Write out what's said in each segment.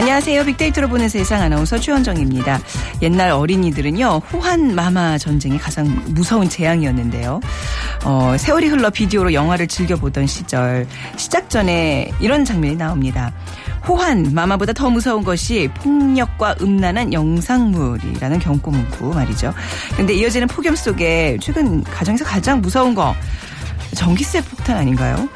안녕하세요. 빅데이터로 보는 세상 아나운서 최원정입니다. 옛날 어린이들은요. 호환마마 전쟁이 가장 무서운 재앙이었는데요. 세월이 흘러 비디오로 영화를 즐겨보던 시절 시작 전에 이런 장면이 나옵니다. 호환마마보다 더 무서운 것이 폭력과 음란한 영상물이라는 경고 문구 말이죠. 그런데 이어지는 폭염 속에 최근 가정에서 가장 무서운 거 전기세 폭탄 아닌가요?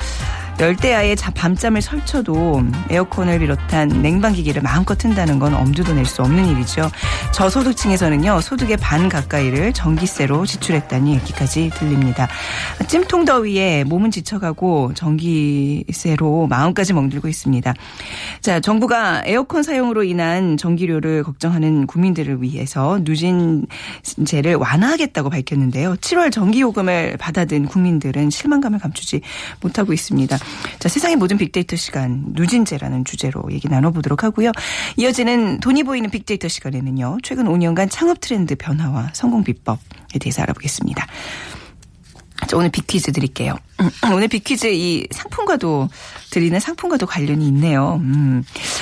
열대야에 밤잠을 설쳐도 에어컨을 비롯한 냉방기기를 마음껏 튼다는 건 엄두도 낼 수 없는 일이죠. 저소득층에서는요. 소득의 반 가까이를 전기세로 지출했다는 얘기까지 들립니다. 찜통 더위에 몸은 지쳐가고 전기세로 마음까지 멍들고 있습니다. 자, 정부가 에어컨 사용으로 인한 전기료를 걱정하는 국민들을 위해서 누진세를 완화하겠다고 밝혔는데요. 7월 전기요금을 받아든 국민들은 실망감을 감추지 못하고 있습니다. 자, 세상의 모든 빅데이터 시간 누진제라는 주제로 얘기 나눠보도록 하고요. 이어지는 돈이 보이는 빅데이터 시간에는요. 최근 5년간 창업 트렌드 변화와 성공 비법에 대해서 알아보겠습니다. 자, 오늘 빅퀴즈 드릴게요. 오늘 빅퀴즈 이 상품과도 드리는 상품과도 관련이 있네요.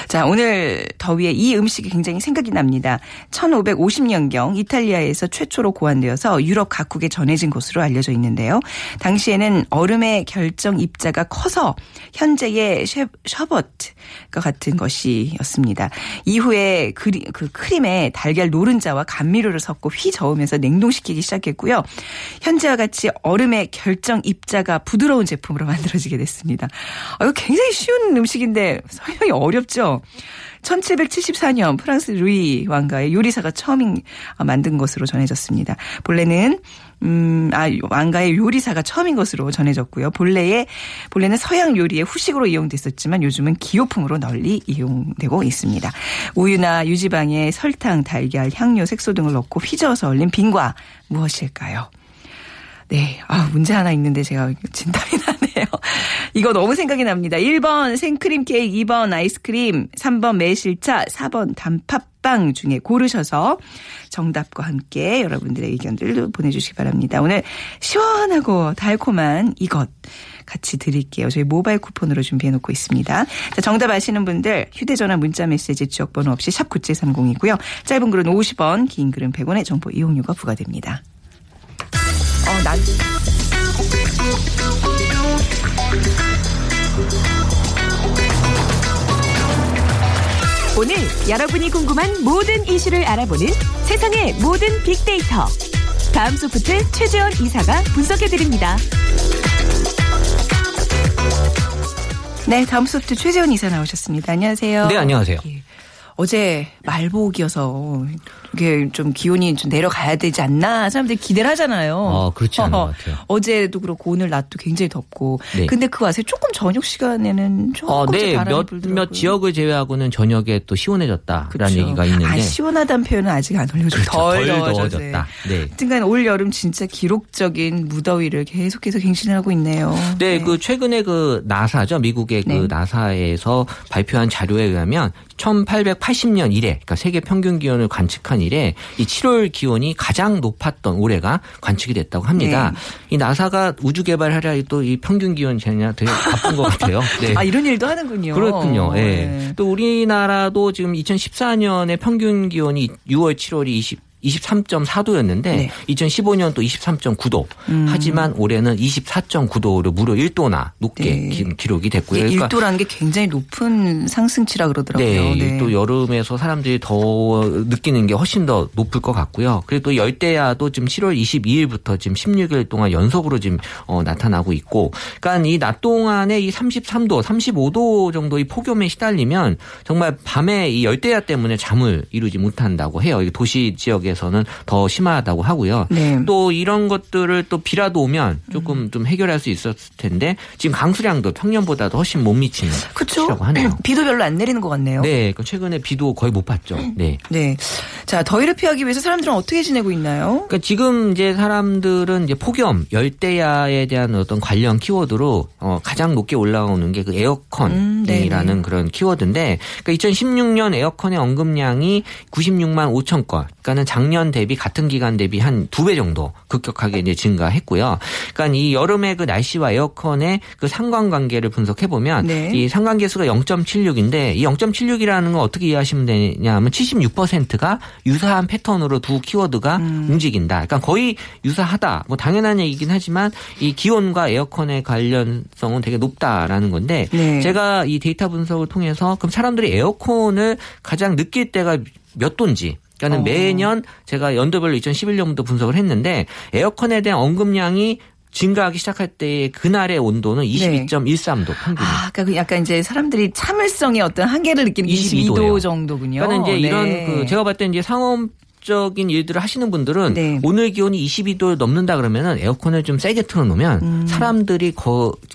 자, 오늘 더위에 이 음식이 굉장히 생각이 납니다. 1550년경 이탈리아에서 최초로 고안되어서 유럽 각국에 전해진 것으로 알려져 있는데요. 당시에는 얼음의 결정 입자가 커서 현재의 셔벗과 같은 것이었습니다. 이후에 그 크림에 달걀 노른자와 감미료를 섞고 휘저으면서 냉동시키기 시작했고요. 현재와 같이 얼음의 결정 입자가 부드러운 제품으로 만들어지게 됐습니다. 이거 굉장히 쉬운 음식인데 설명이 어렵죠. 1774년 프랑스 루이 왕가의 요리사가 처음 만든 것으로 전해졌습니다. 본래는 왕가의 요리사가 처음인 것으로 전해졌고요. 본래는 서양 요리의 후식으로 이용됐었지만 요즘은 기호품으로 널리 이용되고 있습니다. 우유나 유지방에 설탕, 달걀, 향료, 색소 등을 넣고 휘저어서 얼린 빈과 무엇일까요? 네, 문제 하나 있는데 제가 진땀이 나네요. 이거 너무 생각이 납니다. 1번 생크림 케이크, 2번 아이스크림, 3번 매실차, 4번 단팥빵 중에 고르셔서 정답과 함께 여러분들의 의견들도 보내주시기 바랍니다. 오늘 시원하고 달콤한 이것 같이 드릴게요. 저희 모바일 쿠폰으로 준비해놓고 있습니다. 자, 정답 아시는 분들 휴대전화 문자메시지 지역번호 없이 샵9730이고요. 짧은 글은 50원, 긴 글은 100원의 정보 이용료가 부과됩니다. 오늘 여러분이 궁금한 모든 이슈를 알아보는 세상의 모든 빅데이터. 다음 소프트 최재원 이사가 분석해드립니다. 네, 다음 소프트 최재원 이사 나오셨습니다. 안녕하세요. 네, 안녕하세요. 예. 어제 말복이어서 이게 좀 기온이 좀 내려가야 되지 않나 사람들이 기대를 하잖아요. 그렇지 않은 것 같아요. 어제도 그렇고 오늘 낮도 굉장히 덥고. 네. 근데 그 와서 조금 저녁 시간에는 조금 바람이 불더라고요. 몇 지역을 제외하고는 저녁에 또 시원해졌다라는 그렇죠. 얘기가 있는데. 시원하다는 표현은 아직 안 올려줘요. 그렇죠. 덜 더워졌다. 네. 하여튼간 올 여름 진짜 기록적인 무더위를 계속해서 갱신하고 있네요. 네. 네. 그 최근에 그 나사죠. 미국의 그 나사에서 발표한 자료에 의하면 1880년 이래, 그러니까 세계 평균 기온을 관측한 이래 이 7월 기온이 가장 높았던 올해가 관측이 됐다고 합니다. 네. 이 나사가 우주 개발하랴 또 이 평균 기온 재냐 되게 바쁜 것 같아요. 네. 이런 일도 하는군요. 그렇군요. 예. 네. 또 우리나라도 지금 2014년에 평균 기온이 6월, 7월이 23.4도였는데 네. 2015년 또 23.9도. 하지만 올해는 24.9도로 무려 1도나 높게 기록이 됐고요. 그러니까 1도라는 게 굉장히 높은 상승치라 그러더라고요. 네. 또 여름에서 사람들이 더 느끼는 게 훨씬 더 높을 것 같고요. 그리고 또 열대야도 지금 7월 22일부터 지금 16일 동안 연속으로 지금 나타나고 있고. 그러니까 이 낮 동안에 이 33도, 35도 정도의 폭염에 시달리면 정말 밤에 이 열대야 때문에 잠을 이루지 못한다고 해요. 도시 지역에 지역에서는 더 심하다고 하고요. 네. 또 이런 것들을 또 비라도 오면 조금 좀 해결할 수 있었을 텐데 지금 강수량도 평년보다도 훨씬 못 미치는 수치라고 하네요. 비도 별로 안 내리는 것 같네요. 네. 최근에 비도 거의 못 봤죠. 네. 네. 자, 더위를 피하기 위해서 사람들은 어떻게 지내고 있나요? 그러니까 지금 이제 사람들은 이제 폭염, 열대야에 대한 어떤 관련 키워드로 가장 높게 올라오는 게 그 에어컨이라는 그런 키워드인데, 그러니까 2016년 에어컨의 언급량이 96만 5천 건, 그러니까는 작년 대비 같은 기간 대비 한 2배 정도 급격하게 이제 증가했고요. 그러니까 이 여름의 그 날씨와 에어컨의 그 상관관계를 분석해 보면, 네. 이 상관계수가 0.76인데 이 0.76이라는 건 어떻게 이해하시면 되냐면 76%가 유사한 패턴으로 두 키워드가 움직인다. 그러니까 거의 유사하다. 뭐 당연한 얘기긴 하지만 이 기온과 에어컨의 관련성은 되게 높다라는 건데, 네. 제가 이 데이터 분석을 통해서 그럼 사람들이 에어컨을 가장 느낄 때가 몇 도인지, 그러니까는 매년 제가 연도별로 2011년부터 분석을 했는데 에어컨에 대한 언급량이 증가하기 시작할 때의 그날의 온도는 22.13도 평균. 아, 그러니까 약간 이제 사람들이 참을성의 어떤 한계를 느끼는 22도 정도군요. 그러니까 이제 이런 그 제가 봤을 때 이제 상업 적인 일들을 하시는 분들은, 네. 오늘 기온이 22도를 넘는다 그러면은 에어컨을 좀 세게 틀어놓으면 사람들이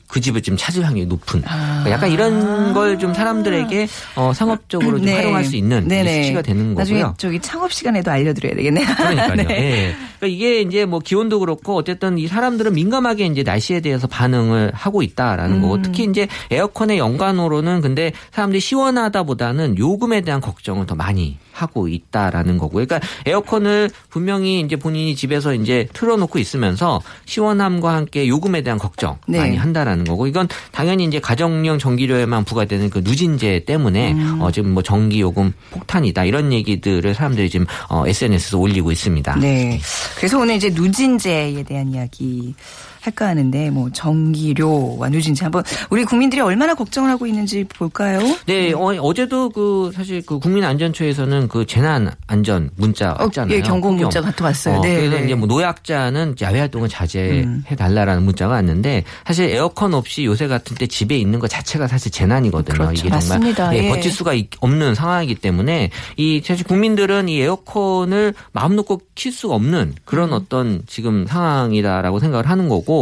그 집을 좀 찾을 확률이 높은. 아. 약간 이런 걸 좀 사람들에게 상업적으로 좀, 네. 활용할 수 있는 수치가 되는 나중에 거고요. 나중에 저기 창업 시간에도 알려드려야 되겠네요. 그러니까요. 네. 네. 그러니까 이게 이제 뭐 기온도 그렇고 어쨌든 이 사람들은 민감하게 이제 날씨에 대해서 반응을 하고 있다라는 거고, 특히 이제 에어컨의 연관어로는 근데 사람들이 시원하다보다는 요금에 대한 걱정을 더 많이 하고 있다라는 거고. 그러니까 에어컨을 분명히 이제 본인이 집에서 이제 틀어놓고 있으면서 시원함과 함께 요금에 대한 걱정, 네. 많이 한다라는 거고. 이건 당연히 이제 가정용 전기료에만 부과되는 그 누진제 때문에 지금 뭐 전기 요금 폭탄이다 이런 얘기들을 사람들이 지금 SNS에서 올리고 있습니다. 네. 그래서 오늘 이제 누진제에 대한 이야기 할까 하는데, 뭐 전기료와 누진제 한번 우리 국민들이 얼마나 걱정을 하고 있는지 볼까요? 네, 어제도 그 사실 그 국민안전처에서는 그 재난 안전 문자 왔잖아요. 예, 경고 문자 같은 거 왔어요. 네, 그래서 이제 뭐 노약자는 야외 활동을 자제해 달라라는 문자가 왔는데, 사실 에어컨 없이 요새 같은 때 집에 있는 것 자체가 사실 재난이거든요. 그렇죠. 이게 정말 맞습니다. 예, 버틸 수가 없는 상황이기 때문에 이 사실 국민들은 이 에어컨을 마음 놓고 킬 수가 없는 그런 어떤 지금 상황이다라고 생각을 하는 거고.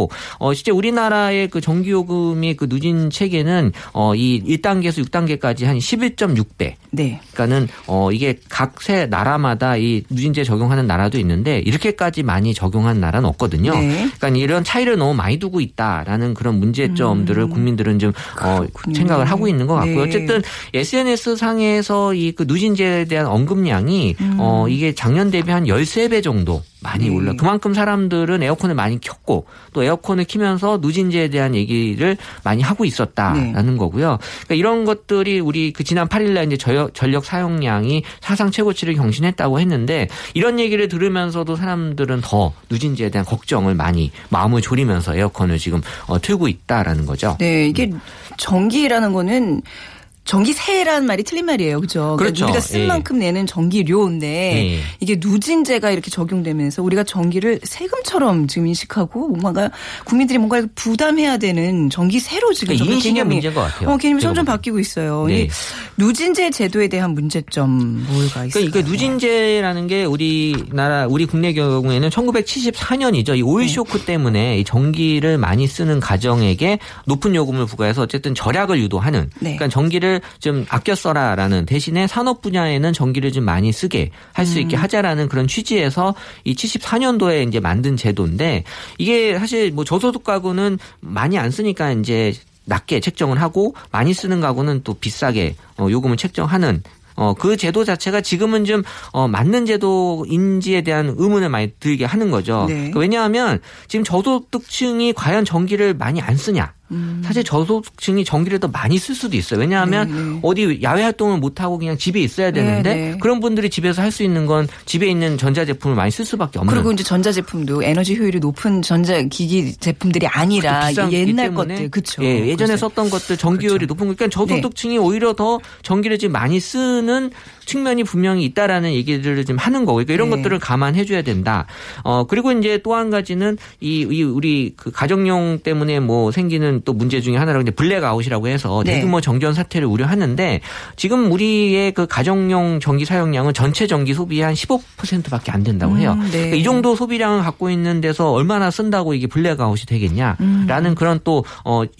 실제 우리나라의 그 전기요금의 그 누진 체계는 이 1단계에서 6단계까지 한 11.6배. 네. 그러니까는 이게 각 세 나라마다 이 누진제 적용하는 나라도 있는데 이렇게까지 많이 적용한 나라는 없거든요. 네. 그러니까 이런 차이를 너무 많이 두고 있다라는 그런 문제점들을 국민들은 좀 생각을 하고 있는 것 같고요. 네. 어쨌든 SNS 상에서 이 그 누진제에 대한 언급량이 이게 작년 대비 한 13배 정도 많이 올라. 그만큼 사람들은 에어컨을 많이 켰고 또 에어컨을 키면서 누진제에 대한 얘기를 많이 하고 있었다라는 거고요. 그러니까 이런 것들이 우리 그 지난 8일날 이제 전력 사용량이 사상 최고치를 경신했다고 했는데 이런 얘기를 들으면서도 사람들은 더 누진제에 대한 걱정을 많이 마음을 졸이면서 에어컨을 지금 틀고 있다라는 거죠. 네, 이게 전기라는 거는. 전기세라는 말이 틀린 말이에요. 그렇죠? 그러니까 우리가 쓴 만큼 내는 전기료인데 이게 누진제가 이렇게 적용되면서 우리가 전기를 세금처럼 지금 인식하고 뭔가 국민들이 뭔가 부담해야 되는 전기세로 지금 그러니까 인식의 문제인 것 같아요. 개념이 점점 바뀌고 있어요. 네. 이 누진제 제도에 대한 문제점 뭘까 있을까요? 그러니까 누진제라는 게 우리나라 우리 국내 경우에는 1974년이죠. 이 오일 쇼크 때문에 이 전기를 많이 쓰는 가정에게 높은 요금을 부과해서 어쨌든 절약을 유도하는. 그러니까 전기를 좀 아껴 써라라는 대신에 산업 분야에는 전기를 좀 많이 쓰게 할 수 있게 하자라는 그런 취지에서 이 74년도에 이제 만든 제도인데 이게 사실 뭐 저소득 가구는 많이 안 쓰니까 이제 낮게 책정을 하고 많이 쓰는 가구는 또 비싸게 요금을 책정하는 그 제도 자체가 지금은 좀 맞는 제도인지에 대한 의문을 많이 들게 하는 거죠. 네. 그러니까 왜냐하면 지금 저소득층이 과연 전기를 많이 안 쓰냐. 사실 저소득층이 전기를 더 많이 쓸 수도 있어요. 왜냐하면 어디 야외 활동을 못하고 그냥 집에 있어야 되는데 그런 분들이 집에서 할 수 있는 건 집에 있는 전자제품을 많이 쓸 수밖에 없는. 그리고 이제 전자제품도 에너지 효율이 높은 전자기기 제품들이 아니라 옛날 것들. 그렇죠. 예, 예전에 썼던 것들 전기효율이 높은. 그러니까 저소득층이 오히려 더 전기를 지금 많이 쓰는 측면이 분명히 있다라는 얘기를 지금 하는 거고. 그러니까 이런 것들을 감안해 줘야 된다. 그리고 이제 또 한 가지는 우리 그 가정용 때문에 뭐 생기는 있는 또 문제 중에 하나라고 이제 블랙아웃이라고 해서 대규모 정전 사태를 우려하는데 지금 우리의 그 가정용 전기 사용량은 전체 전기 소비의 한 15%밖에 안 된다고 해요. 네. 그러니까 이 정도 소비량을 갖고 있는 데서 얼마나 쓴다고 이게 블랙아웃이 되겠냐라는 그런 또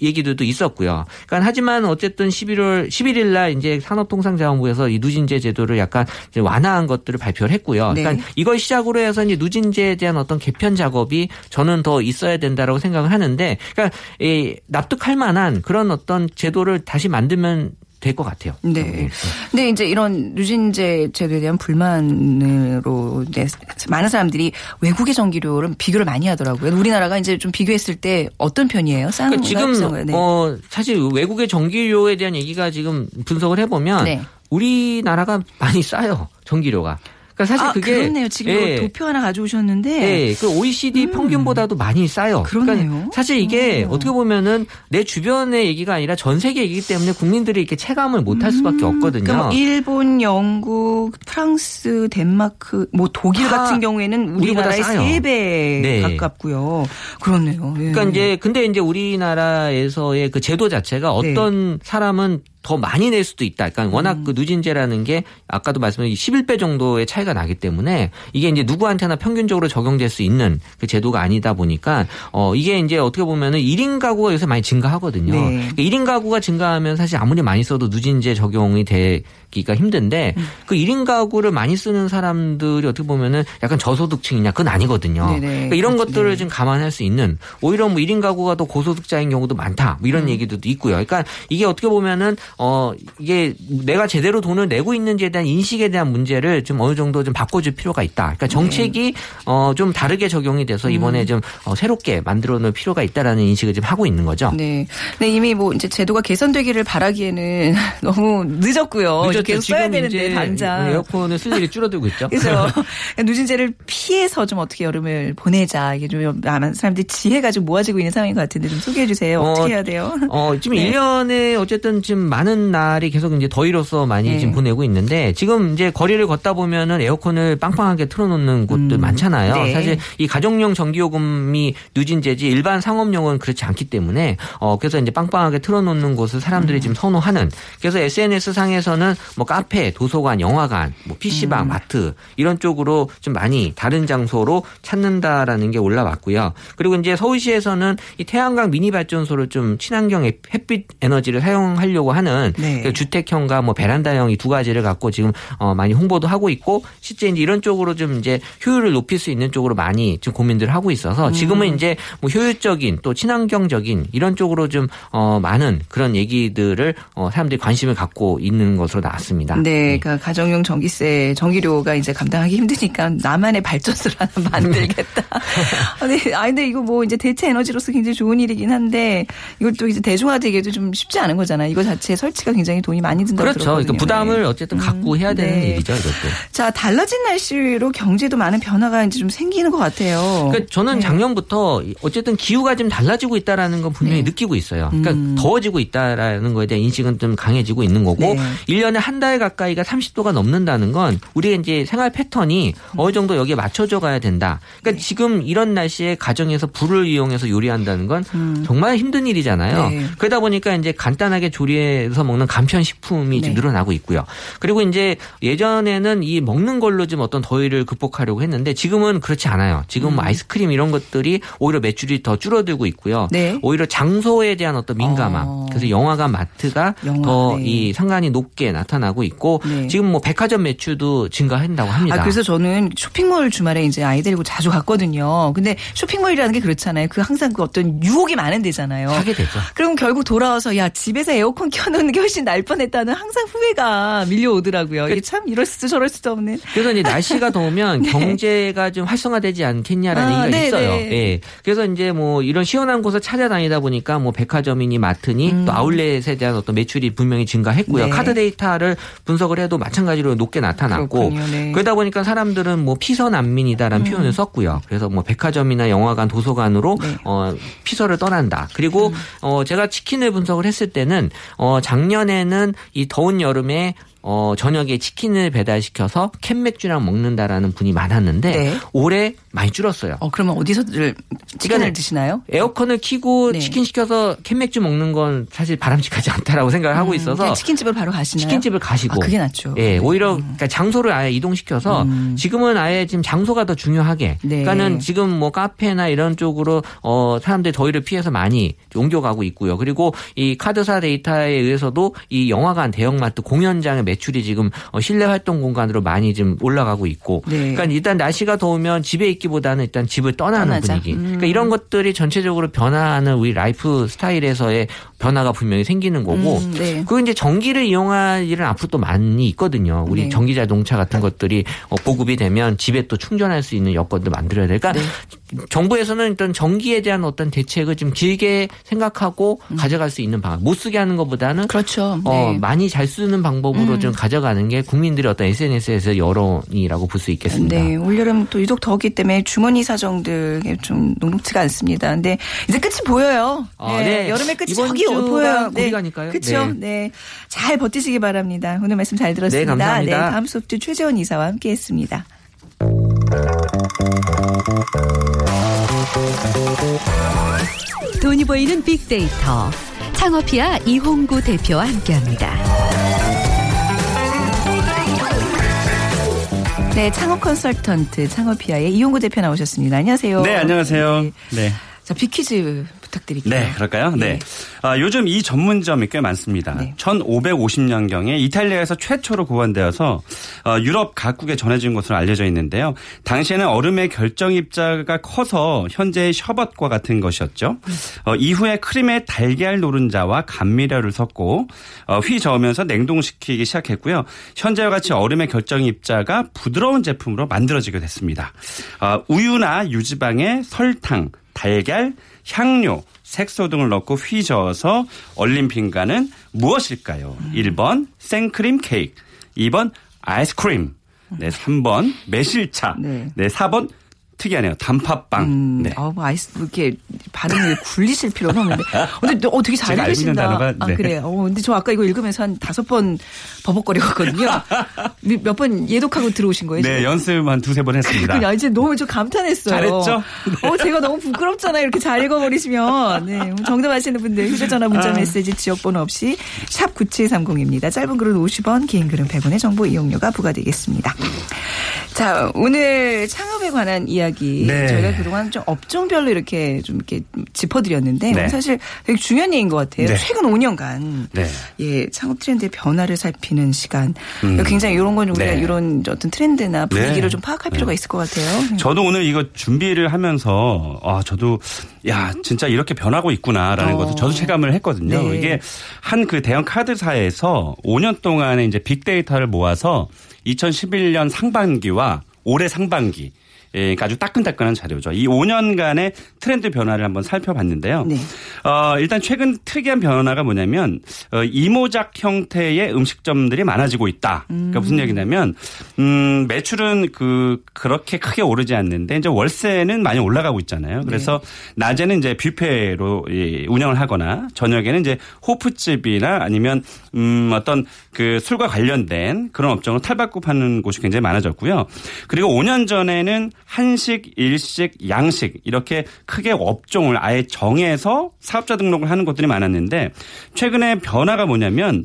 얘기들도 있었고요. 그러니까 하지만 어쨌든 11월 11일 날 이제 산업통상자원부에서 이 누진제 제도를 약간 이제 완화한 것들을 발표를 했고요. 그러니까 이걸 시작으로 해서 이제 누진제에 대한 어떤 개편 작업이 저는 더 있어야 된다라고 생각을 하는데, 그러니까 이 납득할 만한 그런 어떤 제도를 다시 만들면 될 것 같아요. 네. 근데 이제 이런 누진제 제도에 대한 불만으로 이제 많은 사람들이 외국의 전기료를 비교를 많이 하더라고요. 우리나라가 이제 좀 비교했을 때 어떤 편이에요? 싼 거예요? 그러니까 지금 사실 외국의 전기료에 대한 얘기가 지금 분석을 해보면 우리나라가 많이 싸요. 전기료가. 그러니까 사실 그게 그렇네요. 지금 도표 하나 가져오셨는데 그 OECD 평균보다도 많이 싸요. 그러네요. 그러니까 사실 이게 어떻게 보면은 내 주변의 얘기가 아니라 전 세계 얘기이기 때문에 국민들이 이렇게 체감을 못할 수밖에 없거든요. 그러니까 뭐 일본, 영국, 프랑스, 덴마크, 뭐 독일 같은 경우에는 우리나라의 3배 가깝고요. 그렇네요. 예. 그러니까 이제 근데 이제 우리나라에서의 그 제도 자체가 어떤 사람은 더 많이 낼 수도 있다. 그러니까 워낙 그 누진제라는 게 아까도 말씀드린 11배 정도의 차이가 나기 때문에 이게 이제 누구한테나 평균적으로 적용될 수 있는 그 제도가 아니다 보니까 이게 이제 어떻게 보면은 1인 가구가 요새 많이 증가하거든요. 그러니까 1인 가구가 증가하면 사실 아무리 많이 써도 누진제 적용이 되기가 힘든데 그 1인 가구를 많이 쓰는 사람들이 어떻게 보면은 약간 저소득층이냐 그건 아니거든요. 그러니까 이런 것들을 지금 감안할 수 있는 오히려 뭐 1인 가구가 더 고소득자인 경우도 많다. 뭐 이런 얘기도 있고요. 그러니까 이게 어떻게 보면은 이게 내가 제대로 돈을 내고 있는지에 대한 인식에 대한 문제를 좀 어느 정도 좀 바꿔줄 필요가 있다. 그러니까 정책이 좀 다르게 적용이 돼서 이번에 좀 새롭게 만들어 놓을 필요가 있다라는 인식을 지금 하고 있는 거죠. 네. 근데 이미 뭐 이제 제도가 개선되기를 바라기에는 너무 늦었고요. 계속 써야 되는데 당장 에어컨을 쓸 일이 줄어들고 있죠. 그래서 누진제를 피해서 좀 어떻게 여름을 보내자. 이게 좀 많은 사람들이 지혜가 좀 모아지고 있는 상황인 것 같은데 좀 소개해 주세요. 어떻게 해야 돼요? 지금 1년에 어쨌든 지금 많은 날이 계속 이제 더위로서 많이 지금 보내고 있는데 지금 이제 거리를 걷다 보면은 에어컨을 빵빵하게 틀어놓는 곳들 많잖아요. 사실 이 가정용 전기요금이 누진제지 일반 상업용은 그렇지 않기 때문에 그래서 이제 빵빵하게 틀어놓는 곳을 사람들이 지금 선호하는. 그래서 SNS 상에서는 뭐 카페, 도서관, 영화관, 뭐 PC방, 마트 이런 쪽으로 좀 많이 다른 장소로 찾는다라는 게 올라왔고요. 그리고 이제 서울시에서는 이 태양광 미니 발전소를 좀 친환경 햇빛 에너지를 사용하려고 하는. 그러니까 주택형과 뭐 베란다형 이 두 가지를 갖고 지금 많이 홍보도 하고 있고 실제 이제 이런 쪽으로 좀 이제 효율을 높일 수 있는 쪽으로 많이 지금 고민들을 하고 있어서 지금은 이제 뭐 효율적인 또 친환경적인 이런 쪽으로 좀 많은 그런 얘기들을 사람들이 관심을 갖고 있는 것으로 나왔습니다. 네, 그러니까 가정용 전기세 전기료가 이제 감당하기 힘드니까 나만의 발전소를 하나 만들겠다. 네, 근데 이거 뭐 이제 대체 에너지로서 굉장히 좋은 일이긴 한데 이걸 또 이제 대중화되기도 좀 쉽지 않은 거잖아요. 이거 자체. 설치가 굉장히 돈이 많이 든다고 그렇죠. 들었거든요. 그러니까 부담을 어쨌든 갖고 해야 되는 일이죠. 이것도. 자, 달라진 날씨로 경제도 많은 변화가 이제 좀 생기는 것 같아요. 그러니까 저는 작년부터 어쨌든 기후가 좀 달라지고 있다라는 건 분명히 느끼고 있어요. 그러니까 더워지고 있다라는 거에 대한 인식은 좀 강해지고 있는 거고 1년에 한 달 가까이가 30도가 넘는다는 건 우리의 이제 생활 패턴이 어느 정도 여기에 맞춰져 가야 된다. 그러니까 지금 이런 날씨에 가정에서 불을 이용해서 요리한다는 건 정말 힘든 일이잖아요. 그러다 보니까 이제 간단하게 조리에 그래서 먹는 간편식품이 지금 늘어나고 있고요. 그리고 이제 예전에는 이 먹는 걸로 좀 어떤 더위를 극복하려고 했는데 지금은 그렇지 않아요. 지금 뭐 아이스크림 이런 것들이 오히려 매출이 더 줄어들고 있고요. 오히려 장소에 대한 어떤 민감함. 그래서 영화관, 마트가 더 이 상관이 높게 나타나고 있고 지금 뭐 백화점 매출도 증가한다고 합니다. 그래서 저는 쇼핑몰 주말에 이제 아이 데리고 자주 갔거든요. 근데 쇼핑몰이라는 게 그렇잖아요. 그 항상 그 어떤 유혹이 많은 데잖아요. 사게 되죠. 그럼 결국 돌아와서 야 집에서 에어컨 켜놓는 게 훨씬 날 뻔했다는 항상 후회가 밀려오더라고요. 이게 참 이럴 수도 저럴 수도 없는. 그래서 이제 날씨가 더우면 경제가 좀 활성화되지 않겠냐라는 얘기가 있어요. 그래서 이제 뭐 이런 시원한 곳을 찾아다니다 보니까 뭐 백화점이니 마트니 또 아울렛에 대한 어떤 매출이 분명히 증가했고요. 카드 데이터를 분석을 해도 마찬가지로 높게 나타났고 그러다 보니까 사람들은 뭐 피서 난민이다라는 표현을 썼고요. 그래서 뭐 백화점이나 영화관, 도서관으로 피서를 떠난다. 그리고 제가 치킨을 분석을 했을 때는 작년에는 이 더운 여름에 저녁에 치킨을 배달시켜서 캔맥주랑 먹는다라는 분이 많았는데 네. 올해 많이 줄었어요. 그러면 어디서 치킨을 드시나요? 에어컨을 켜고 네. 치킨 시켜서 캔맥주 먹는 건 사실 바람직하지 않다라고 생각을 하고 있어서 치킨집을 바로 가시나요? 치킨집을 가시고. 그게 낫죠. 예, 오히려 그러니까 장소를 아예 이동시켜서 지금은 아예 지금 장소가 더 중요하게. 네. 그러니까는 지금 뭐 카페나 이런 쪽으로 사람들이 더위를 피해서 많이 옮겨가고 있고요. 그리고 이 카드사 데이터에 의해서도 이 영화관, 대형마트, 공연장의 매출이 지금 실내 활동 공간으로 많이 좀 올라가고 있고. 네. 그러니까 일단 날씨가 더우면 집에 있기보다는 일단 집을 떠나는 분위기. 그러니까 이런 것들이 전체적으로 변화하는 우리 라이프 스타일에서의 변화가 분명히 생기는 거고. 네. 그리고 이제 전기를 이용할 일은 앞으로 또 많이 있거든요. 우리 네. 전기 자동차 같은 것들이 보급이 되면 집에 또 충전할 수 있는 여건도 만들어야 되니까 그러니까 네. 정부에서는 일단 전기에 대한 어떤 대책을 좀 길게 생각하고 가져갈 수 있는 방안. 못 쓰게 하는 것보다는 그렇죠. 네. 많이 잘 쓰는 방법으로 좀 가져가는 게 국민들의 어떤 SNS에서 여론이라고 볼 수 있겠습니다. 네. 올여름 또 유독 더웠기 때문에 주머니 사정들 좀 녹록지가 않습니다. 근데 이제 끝이 보여요. 네. 여름의 끝이 저기 보여요. 네. 가니까요. 그렇죠. 네. 네. 잘 버티시기 바랍니다. 오늘 말씀 잘 들었습니다. 네. 감사합니다. 네, 다음 소프트 최재원 이사와 함께했습니다. 돈이 보이는 빅데이터 창업이야 이홍구 대표와 함께합니다. 네, 창업 컨설턴트 창업피아의 이홍구 대표 나오셨습니다. 안녕하세요. 네, 안녕하세요. 네. 네. 자, 빅퀴즈 부탁드릴게요. 네, 그럴까요? 네. 네. 요즘 이 전문점이 꽤 많습니다. 네. 1550년경에 이탈리아에서 최초로 고안되어서 유럽 각국에 전해진 것으로 알려져 있는데요. 당시에는 얼음의 결정입자가 커서 현재의 셔벗과 같은 것이었죠. 이후에 크림에 달걀 노른자와 감미료를 섞고 휘 저으면서 냉동시키기 시작했고요. 현재와 같이 얼음의 결정입자가 부드러운 제품으로 만들어지게 됐습니다. 우유나 유지방에 설탕, 달걀, 향료, 색소 등을 넣고 휘저어서 얼린 빙간은 무엇일까요? 1번 생크림 케이크, 2번 아이스크림, 네, 3번 매실차, 네, 4번 특이하네요. 단팥빵. 네. 뭐 아이스 이렇게 발음을 굴리실 필요는 없는데. 근데 되게 잘 읽으신다. 단어가, 네. 아 그래요. 근데 저 아까 이거 읽으면서 한 5번 버벅거리거든요. 몇 번 예독하고 들어오신 거예요? 네, 지금? 연습 한 2-3번 했습니다. 그냥 이제 너무 좀 감탄했어요. 잘했죠? 네. 제가 너무 부끄럽잖아요. 이렇게 잘 읽어버리시면. 네, 정답 아시는 분들 휴대전화 문자 메시지 지역번호 없이 샵 9730입니다. 짧은 글은 50원, 긴 글은 100원의 정보 이용료가 부과되겠습니다. 자, 오늘 창업에 관한 이야기 네. 저희가 그동안 좀 업종별로 이렇게 짚어드렸는데 네. 사실 되게 중요한 얘기인 것 같아요. 네. 최근 5년간 네. 예, 창업 트렌드의 변화를 살피는 시간 굉장히 이런 건 우리가 네. 이런 어떤 트렌드나 분위기를 네. 좀 파악할 네. 필요가 있을 것 같아요. 저도 오늘 이거 준비를 하면서 저도 야 진짜 이렇게 변하고 있구나라는 것도 저도 체감을 했거든요. 네. 이게 한 그 대형 카드사에서 5년 동안에 이제 빅데이터를 모아서 2011년 상반기와 올해 상반기 그러니까 아주 따끈따끈한 자료죠. 이 5년간의 트렌드 변화를 한번 살펴봤는데요. 네. 일단 최근 특이한 변화가 뭐냐면 이모작 형태의 음식점들이 많아지고 있다. 그러니까 무슨 얘기냐면 매출은 그렇게 크게 오르지 않는데 이제 월세는 많이 올라가고 있잖아요. 그래서 네. 낮에는 이제 뷔페로 운영을 하거나 저녁에는 이제 호프집이나 아니면 어떤 그 술과 관련된 그런 업종을 탈바꿈 하는 곳이 굉장히 많아졌고요. 그리고 5년 전에는 한식, 일식, 양식 이렇게 크게 업종을 아예 정해서 사업자 등록을 하는 것들이 많았는데 최근에 변화가 뭐냐면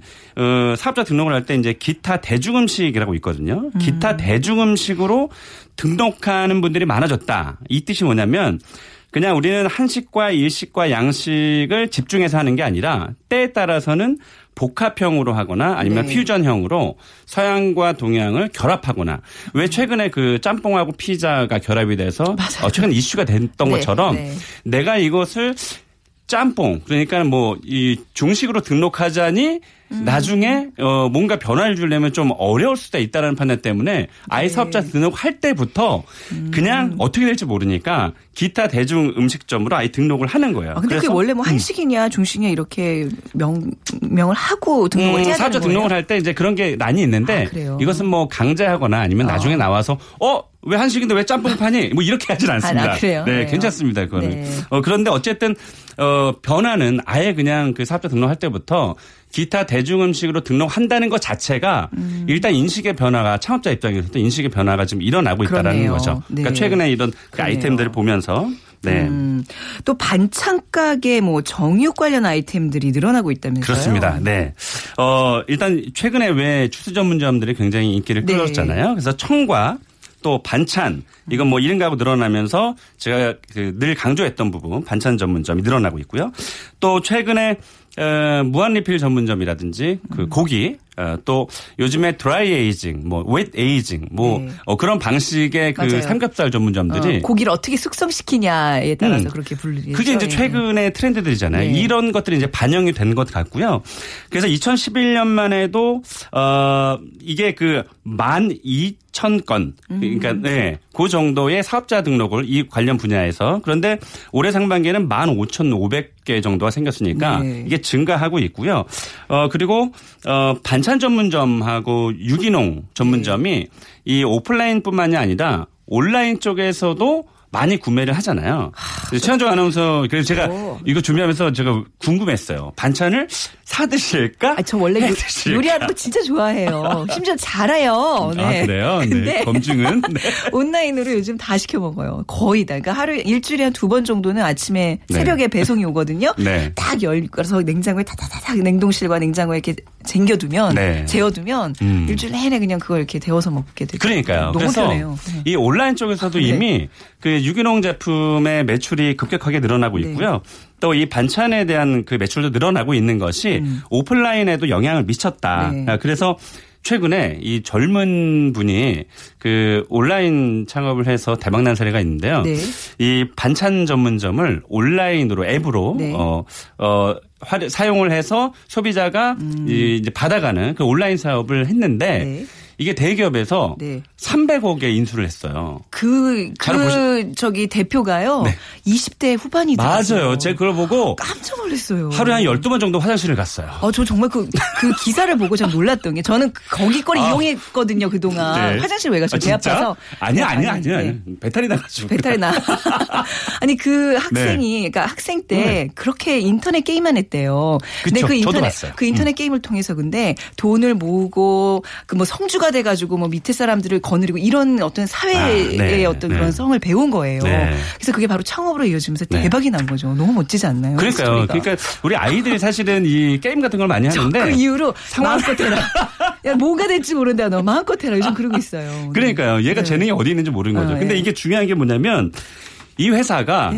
사업자 등록을 할 때 이제 기타 대중음식이라고 있거든요. 기타 대중음식으로 등록하는 분들이 많아졌다. 이 뜻이 뭐냐면 그냥 우리는 한식과 일식과 양식을 집중해서 하는 게 아니라 때에 따라서는 복합형으로 하거나 아니면 네. 퓨전형으로 서양과 동양을 결합하거나 왜 최근에 그 짬뽕하고 피자가 결합이 돼서 최근 이슈가 됐던 네. 것처럼 네. 내가 이것을 짬뽕 그러니까 뭐 이 중식으로 등록하자니 나중에 뭔가 변화를 주려면 좀 어려울 수도 있다는 판단 때문에 아예 네. 사업자 등록할 때부터 그냥 어떻게 될지 모르니까 기타 대중 음식점으로 아예 등록을 하는 거예요. 근데 그게 원래 뭐 한식이냐 중식이냐 이렇게 명을 하고 등록을 해야 되는 거예요? 사업자 등록을 할 때 이제 그런 게 난이 있는데 이것은 뭐 강제하거나 아니면 나중에 나와서 왜 한식인데 왜 짬뽕 파니? 뭐 이렇게 하진 않습니다. 아, 그래요? 네, 괜찮습니다. 그거는. 네. 그런데 어쨌든 변화는 아예 그냥 그 사업자 등록할 때부터 기타 대중음식으로 등록한다는 것 자체가 일단 인식의 변화가 창업자 입장에서도 인식의 변화가 지금 일어나고 있다라는 그러네요. 거죠. 그러니까 네. 최근에 이런 그 아이템들을 보면서 네. 또 반찬 가게 뭐 정육 관련 아이템들이 늘어나고 있다면서요? 그렇습니다. 네. 일단 최근에 왜 추수 전문점들이 굉장히 인기를 끌었잖아요. 네. 그래서 청과 또 반찬 이건 뭐 1인가구 늘어나면서 제가 늘 강조했던 부분 반찬 전문점이 늘어나고 있고요. 또 최근에 무한 리필 전문점이라든지 그 고기 또 요즘에 드라이 에이징, 뭐 웻 에이징, 뭐 네. 그런 방식의 그 맞아요. 삼겹살 전문점들이 고기를 어떻게 숙성시키냐에 따라서 그렇게 분류해요. 그게 이제 최근의 트렌드들이잖아요. 네. 이런 것들이 이제 반영이 된 것 같고요. 그래서 2011년만 해도 이게 그 12,000건 그러니까 네, 그 정도의 사업자 등록을 이 관련 분야에서 그런데 올해 상반기에는 15,500개 정도가 생겼으니까 네. 이게 증가하고 있고요. 그리고 반찬 전문점하고 유기농 전문점이 이 오프라인뿐만이 아니라 온라인 쪽에서도 많이 구매를 하잖아요. 최현정 아나운서 그래서 제가 이거 준비하면서 제가 궁금했어요. 반찬을 사 드실까? 저 원래 요리하는 거 진짜 좋아해요. 심지어 잘해요. 네. 아 그래요? 네. 근데 검증은 네. 온라인으로 요즘 다 시켜 먹어요. 거의 다. 그러니까 하루 일주일에 한 2번 정도는 아침에 네. 새벽에 배송이 오거든요. 네. 딱 열어서 냉장고에 다다다닥 냉동실과 냉장고에 이렇게 쟁겨두면 네. 재워두면 일주일 내내 그냥 그걸 이렇게 데워서 먹게 되죠. 그러니까요. 너무 편해요. 이 온라인 쪽에서도 네. 이미 그 유기농 제품의 매출이 급격하게 늘어나고 있고요. 네. 또 이 반찬에 대한 그 매출도 늘어나고 있는 것이 오프라인에도 영향을 미쳤다. 네. 그래서 최근에 이 젊은 분이 그 온라인 창업을 해서 대박난 사례가 있는데요. 네. 이 반찬 전문점을 온라인으로 앱으로 네. 사용을 해서 소비자가 이제 받아가는 그 온라인 사업을 했는데 네. 이게 대기업에서 네. 300억에 인수를 했어요. 저기 대표가요. 네. 20대 후반이더라고요. 맞아요. 제가 그걸 보고 깜짝 놀랐어요. 하루에 한 12번 정도 화장실을 갔어요. 저 정말 그 기사를 보고 참 놀랐던 게 저는 거기 거리 이용했거든요. 그동안. 네. 화장실 왜 가죠? 배 아파서. 아니야. 배탈이 나가지고. 아니 그 학생이 네. 그러니까 학생 때 네. 그렇게 인터넷 게임만 했대요. 근데 그 인터넷 게임을 통해서 근데 돈을 모으고 그 뭐 성주가 돼가지고 뭐 밑에 사람들을 거느리고 이런 어떤 사회의 어떤 그런 성을 배운 거예요. 네. 그래서 그게 바로 창업으로 이어지면서 대박이 난 거죠. 너무 멋지지 않나요? 그러니까요. 그러니까 우리 아이들이 사실은 이 게임 같은 걸 많이 하는데 그 이후로 마음껏 해라. 야, 뭐가 될지 모른다. 너 마음껏 해라. 요즘 그러고 있어요. 그러니까요. 얘가 재능이 어디 있는지 모르는 거죠. 근데 이게 중요한 게 뭐냐면 이 회사가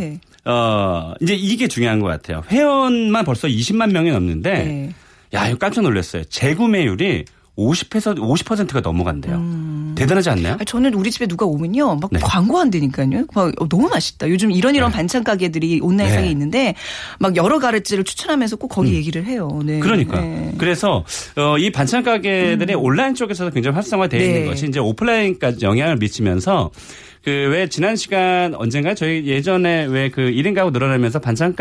이제 이게 중요한 것 같아요. 회원만 벌써 20만 명이 넘는데 야, 이거 깜짝 놀랐어요. 재구매율이 50%가 넘어간대요. 대단하지 않나요? 저는 우리 집에 누가 오면요. 막 네. 광고 한다니까요. 막 너무 맛있다. 요즘 이런 네. 반찬 가게들이 온라인상에 네. 있는데 막 여러 가지를 추천하면서 꼭 거기 얘기를 해요. 네. 그러니까. 네. 그래서 이 반찬 가게들의 온라인 쪽에서도 굉장히 활성화되어 네. 있는 것이 이제 오프라인까지 영향을 미치면서 왜 지난 시간 언젠가 저희 예전에 왜 그 1인 가구 늘어나면서 반찬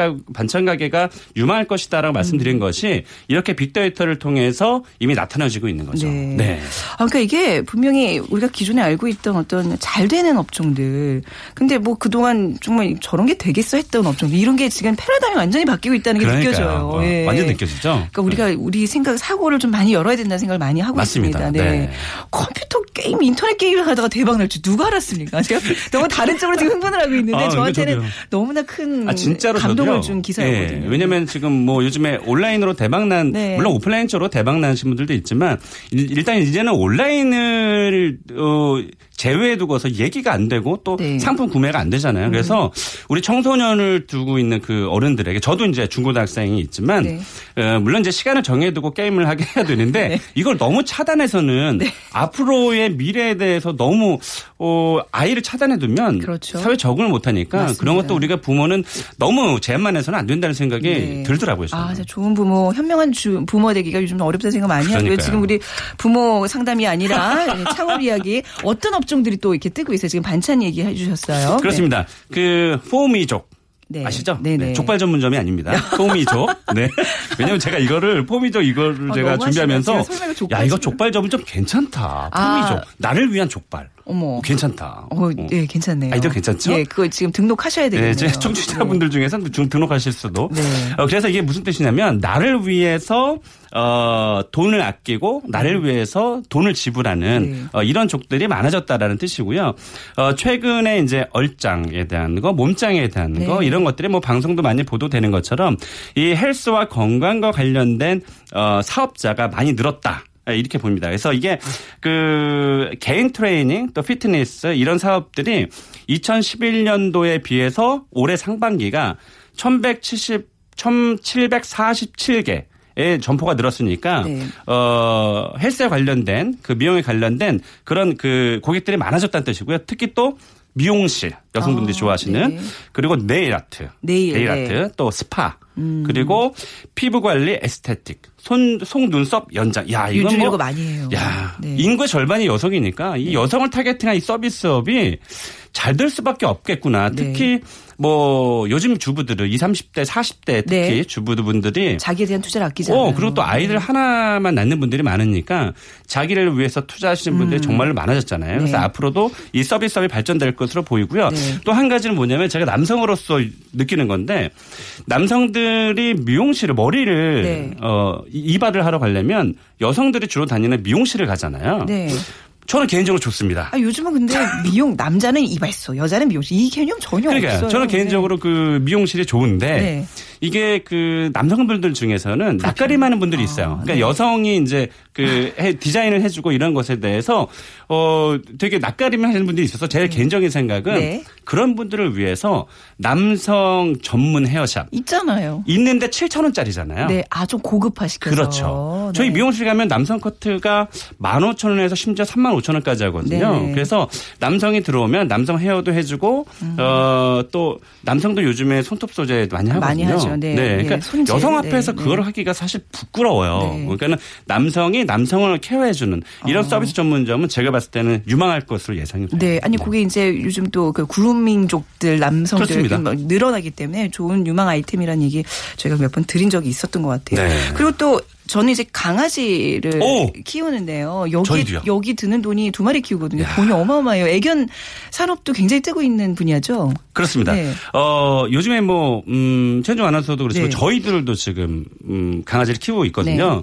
가게가 유망할 것이다라고 말씀드린 것이 이렇게 빅데이터를 통해서 이미 나타나지고 있는 거죠. 네. 네. 그러니까 이게 분명히 우리가 기존에 알고 있던 어떤 잘 되는 업종들. 근데 뭐 그동안 정말 저런 게 되겠어 했던 업종들. 이런 게 지금 패러다임이 완전히 바뀌고 있다는 게 그러니까요. 느껴져요. 네. 완전 느껴지죠. 그러니까 우리가 우리 생각, 사고를 좀 많이 열어야 된다는 생각을 많이 하고 맞습니다. 있습니다. 네. 네. 컴퓨터 게임, 인터넷 게임을 하다가 대박 날 줄 누가 알았습니까? 너무 다른 쪽으로 지금 흥분을 하고 있는데 저한테는 너무나 큰 감동을 준 기사였거든요. 네. 왜냐하면 지금 뭐 요즘에 온라인으로 대박난 네. 물론 오프라인 쪽으로 대박나신 분들도 있지만 일단 이제는 온라인을 제외해두고서 얘기가 안 되고 또 네. 상품 구매가 안 되잖아요. 그래서 우리 청소년을 두고 있는 그 어른들에게 저도 이제 중고등학생이 있지만 네. 물론 이제 시간을 정해두고 게임을 하게 해야 되는데 네. 이걸 너무 차단해서는 네. 앞으로의 미래에 대해서 너무 아이를 차단해두면 그렇죠. 사회 적응을 못하니까 맞습니다. 그런 것도 우리가 부모는 너무 제한만해서는 안 된다는 생각이 네. 들더라고요. 진짜 좋은 부모, 현명한 부모 되기가 요즘 어렵다는 생각 많이 하는데 지금 우리 부모 상담이 아니라 창업 이야기 어떤 업체 종들이 또 이렇게 뜨고 있어요. 지금 반찬 얘기해 주셨어요. 그렇습니다. 네. 그 포미족 네. 아시죠? 네. 족발 전문점이 아닙니다. 포미족. 네. 왜냐하면 제가 이거를 제가 준비하면서 야 이거 족발 전문점 괜찮다. 포미족 나를 위한 족발. 어머. 괜찮다. 예, 괜찮네요. 아이디어 괜찮죠? 예, 그거 지금 등록하셔야 되겠네요. 네, 청취자분들 중에서는 등록하실 수도. 네. 그래서 이게 무슨 뜻이냐면 나를 위해서 돈을 아끼고 나를 위해서 돈을 지불하는 네. 이런 족들이 많아졌다라는 뜻이고요. 최근에 이제 얼짱에 대한 거, 몸짱에 대한 네. 거 이런 것들이 뭐 방송도 많이 보도되는 것처럼 이 헬스와 건강과 관련된 사업자가 많이 늘었다. 이렇게 봅니다. 그래서 이게 그 개인 트레이닝 또 피트니스 이런 사업들이 2011년도에 비해서 올해 상반기가 1,747개. 점포가 늘었으니까 네. 헬스에 관련된 그 미용에 관련된 그런 그 고객들이 많아졌다는 뜻이고요. 특히 또 미용실 여성분들이 좋아하시는 네. 그리고 네일 아트 네. 또 스파 그리고 피부 관리 에스테틱 속 눈썹 연장. 야 이건 뭐 많이 해요. 야 네. 인구의 절반이 여성이니까 이 네. 여성을 타겟팅한 이 서비스업이 잘 될 수밖에 없겠구나. 특히 네. 뭐 요즘 주부들은 20, 30대, 40대 특히 네. 주부분들이 자기에 대한 투자를 아끼잖아요. 그리고 또 아이들 네. 하나만 낳는 분들이 많으니까 자기를 위해서 투자하시는 분들이 정말로 많아졌잖아요. 네. 그래서 앞으로도 이 서비스업이 발전될 것으로 보이고요. 네. 또 한 가지는 뭐냐면 제가 남성으로서 느끼는 건데 남성들이 미용실을 머리를 네. 이발을 하러 가려면 여성들이 주로 다니는 미용실을 가잖아요. 네. 저는 개인적으로 좋습니다. 요즘은 근데 남자는 이발소, 여자는 미용실 이 개념 전혀 없어요. 저는 개인적으로 네. 그 미용실이 좋은데 네. 이게 그 남성분들 중에서는 낯가림하는 분들이 있어요. 그러니까 네. 여성이 이제 그 디자인을 해주고 이런 것에 대해서 되게 낯가림하는 분들이 있어서 제 네. 개인적인 생각은 네. 그런 분들을 위해서 남성 전문 헤어샵 있잖아요. 있는데 7,000원짜리잖아요. 네, 좀 고급화시켜서. 그렇죠. 네. 저희 미용실 가면 남성 커트가 15,000원에서 심지어 35,000원까지 하거든요. 네. 그래서 남성이 들어오면 남성 헤어도 해주고 또 남성도 요즘에 손톱 소재 많이 하거든요. 많이 하죠. 네. 네. 그러니까 네. 여성 앞에서 네. 그걸 하기가 사실 부끄러워요. 네. 그러니까는 남성이 남성을 케어해주는 이런 서비스 전문점은 제가 봤을 때는 유망할 것으로 예상이 됩니다. 네, 아니 그게 이제 요즘 또 그 그루밍족들 남성들이 늘어나기 때문에 좋은 유망 아이템이라는 얘기 저희가 몇 번 드린 적이 있었던 것 같아요. 네. 그리고 또 저는 이제 강아지를 키우는데요. 여기 드는 돈이 2마리 키우거든요. 야. 돈이 어마어마해요. 애견 산업도 굉장히 뜨고 있는 분야죠. 그렇습니다. 네. 요즘에 뭐 최종 아나운서도 그렇지만 네. 저희들도 지금 강아지를 키우고 있거든요. 네.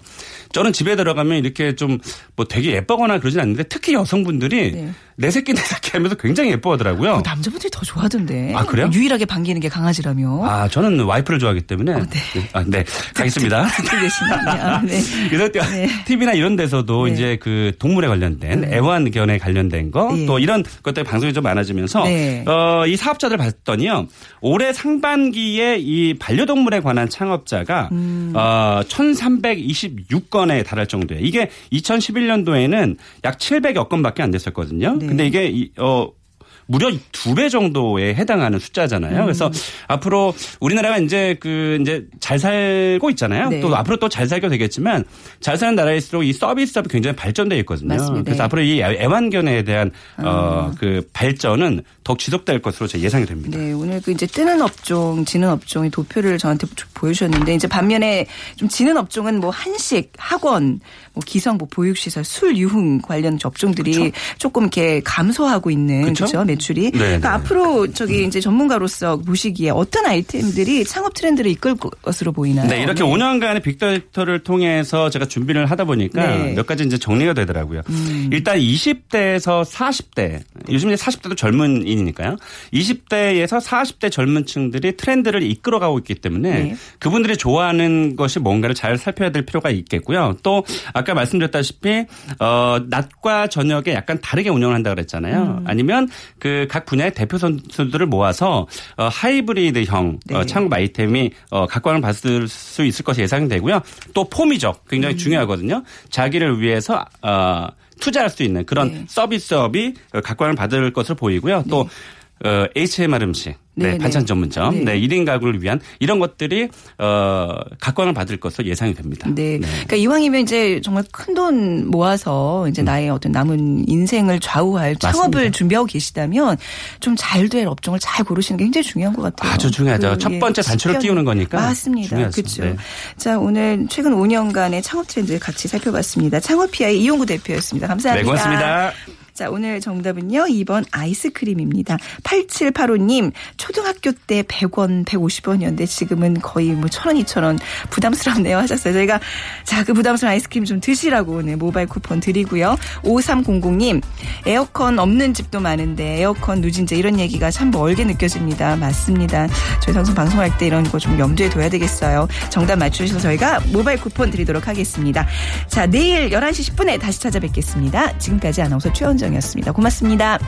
저는 집에 들어가면 이렇게 좀 뭐 되게 예쁘거나 그러진 않는데 특히 여성분들이 네. 내 새끼 하면서 굉장히 예뻐하더라고요. 남자분들이 더 좋아하던데. 아 그래요? 유일하게 반기는 게 강아지라며. 저는 와이프를 좋아하기 때문에. 네. 네. 가겠습니다. 네. 그래서 네. TV나 이런 데서도 네. 이제 그 동물에 관련된 애완견에 관련된 거 또 네. 이런 것들 방송이 좀 많아지면서 네. 이 사업자들 봤더니요 올해 상반기에 이 반려동물에 관한 창업자가 1,326건에 달할 정도예요. 이게 2011년도에는 약 700여 건밖에 안 됐었거든요. 네. 근데 이게 무려 2배 정도에 해당하는 숫자잖아요. 그래서 앞으로 우리나라가 이제 잘 살고 있잖아요. 네. 또 앞으로 또 잘 살게 되겠지만 잘 사는 나라일수록 이 서비스업이 굉장히 발전되어 있거든요. 맞습니다. 그래서 앞으로 이 애완견에 대한 그 발전은 더욱 지속될 것으로 제 예상이 됩니다. 네, 오늘 그 이제 뜨는 업종, 지는 업종의 도표를 저한테 보여주셨는데 이제 반면에 좀 지는 업종은 뭐 한식, 학원, 뭐 기성, 뭐 보육시설, 술, 유흥 관련 업종들이 그쵸? 조금 이렇게 감소하고 있는 그렇죠. 매출이. 그러니까 앞으로 저기 이제 전문가로서 보시기에 어떤 아이템들이 창업 트렌드를 이끌 것으로 보이나요? 네, 이렇게 5년간의 빅데이터를 통해서 제가 준비를 하다 보니까 네. 몇 가지 이제 정리가 되더라고요. 일단 20대에서 40대, 요즘 이제 40대도 젊은인이니까요. 20대에서 40대 젊은층들이 트렌드를 이끌어가고 있기 때문에 네. 그분들이 좋아하는 것이 뭔가를 잘 살펴야 될 필요가 있겠고요. 또 아까 말씀드렸다시피 낮과 저녁에 약간 다르게 운영을 한다 그랬잖아요. 아니면 그 각 분야의 대표 선수들을 모아서 하이브리드형 네. 창업 아이템이 각광을 받을 수 있을 것이 예상되고요. 또 폼이죠. 굉장히 중요하거든요. 자기를 위해서 투자할 수 있는 그런 네. 서비스업이 각광을 받을 것으로 보이고요. 또 네. HMR 음식, 네, 반찬 전문점, 네, 1인 가구를 위한 이런 것들이 각광을 받을 것으로 예상이 됩니다. 네. 네. 그러니까 이왕이면 이제 정말 큰 돈 모아서 이제 나의 어떤 남은 인생을 좌우할 맞습니다. 창업을 준비하고 계시다면 좀 잘 될 업종을 잘 고르시는 게 굉장히 중요한 것 같아요. 아주 중요하죠. 첫 번째 단추를 끼우는 거니까. 맞습니다. 그렇죠. 네. 자, 오늘 최근 5년간의 창업 트렌드를 같이 살펴봤습니다. 창업피아의 이홍구 대표였습니다. 감사합니다. 네, 고맙습니다. 자, 오늘 정답은요. 2번 아이스크림입니다. 8785님, 초등학교 때 100원, 150원이었는데 지금은 거의 뭐 1,000원, 2,000원 부담스럽네요 하셨어요. 저희가 자, 그 부담스러운 아이스크림 좀 드시라고 오늘 모바일 쿠폰 드리고요. 5300님, 에어컨 없는 집도 많은데 에어컨 누진제 이런 얘기가 참 멀게 느껴집니다. 맞습니다. 저희 방송할 때 이런 거 좀 염두에 둬야 되겠어요. 정답 맞추셔서 저희가 모바일 쿠폰 드리도록 하겠습니다. 자, 내일 11시 10분에 다시 찾아뵙겠습니다. 지금까지 아나운서 최원정이었습니다. 고맙습니다.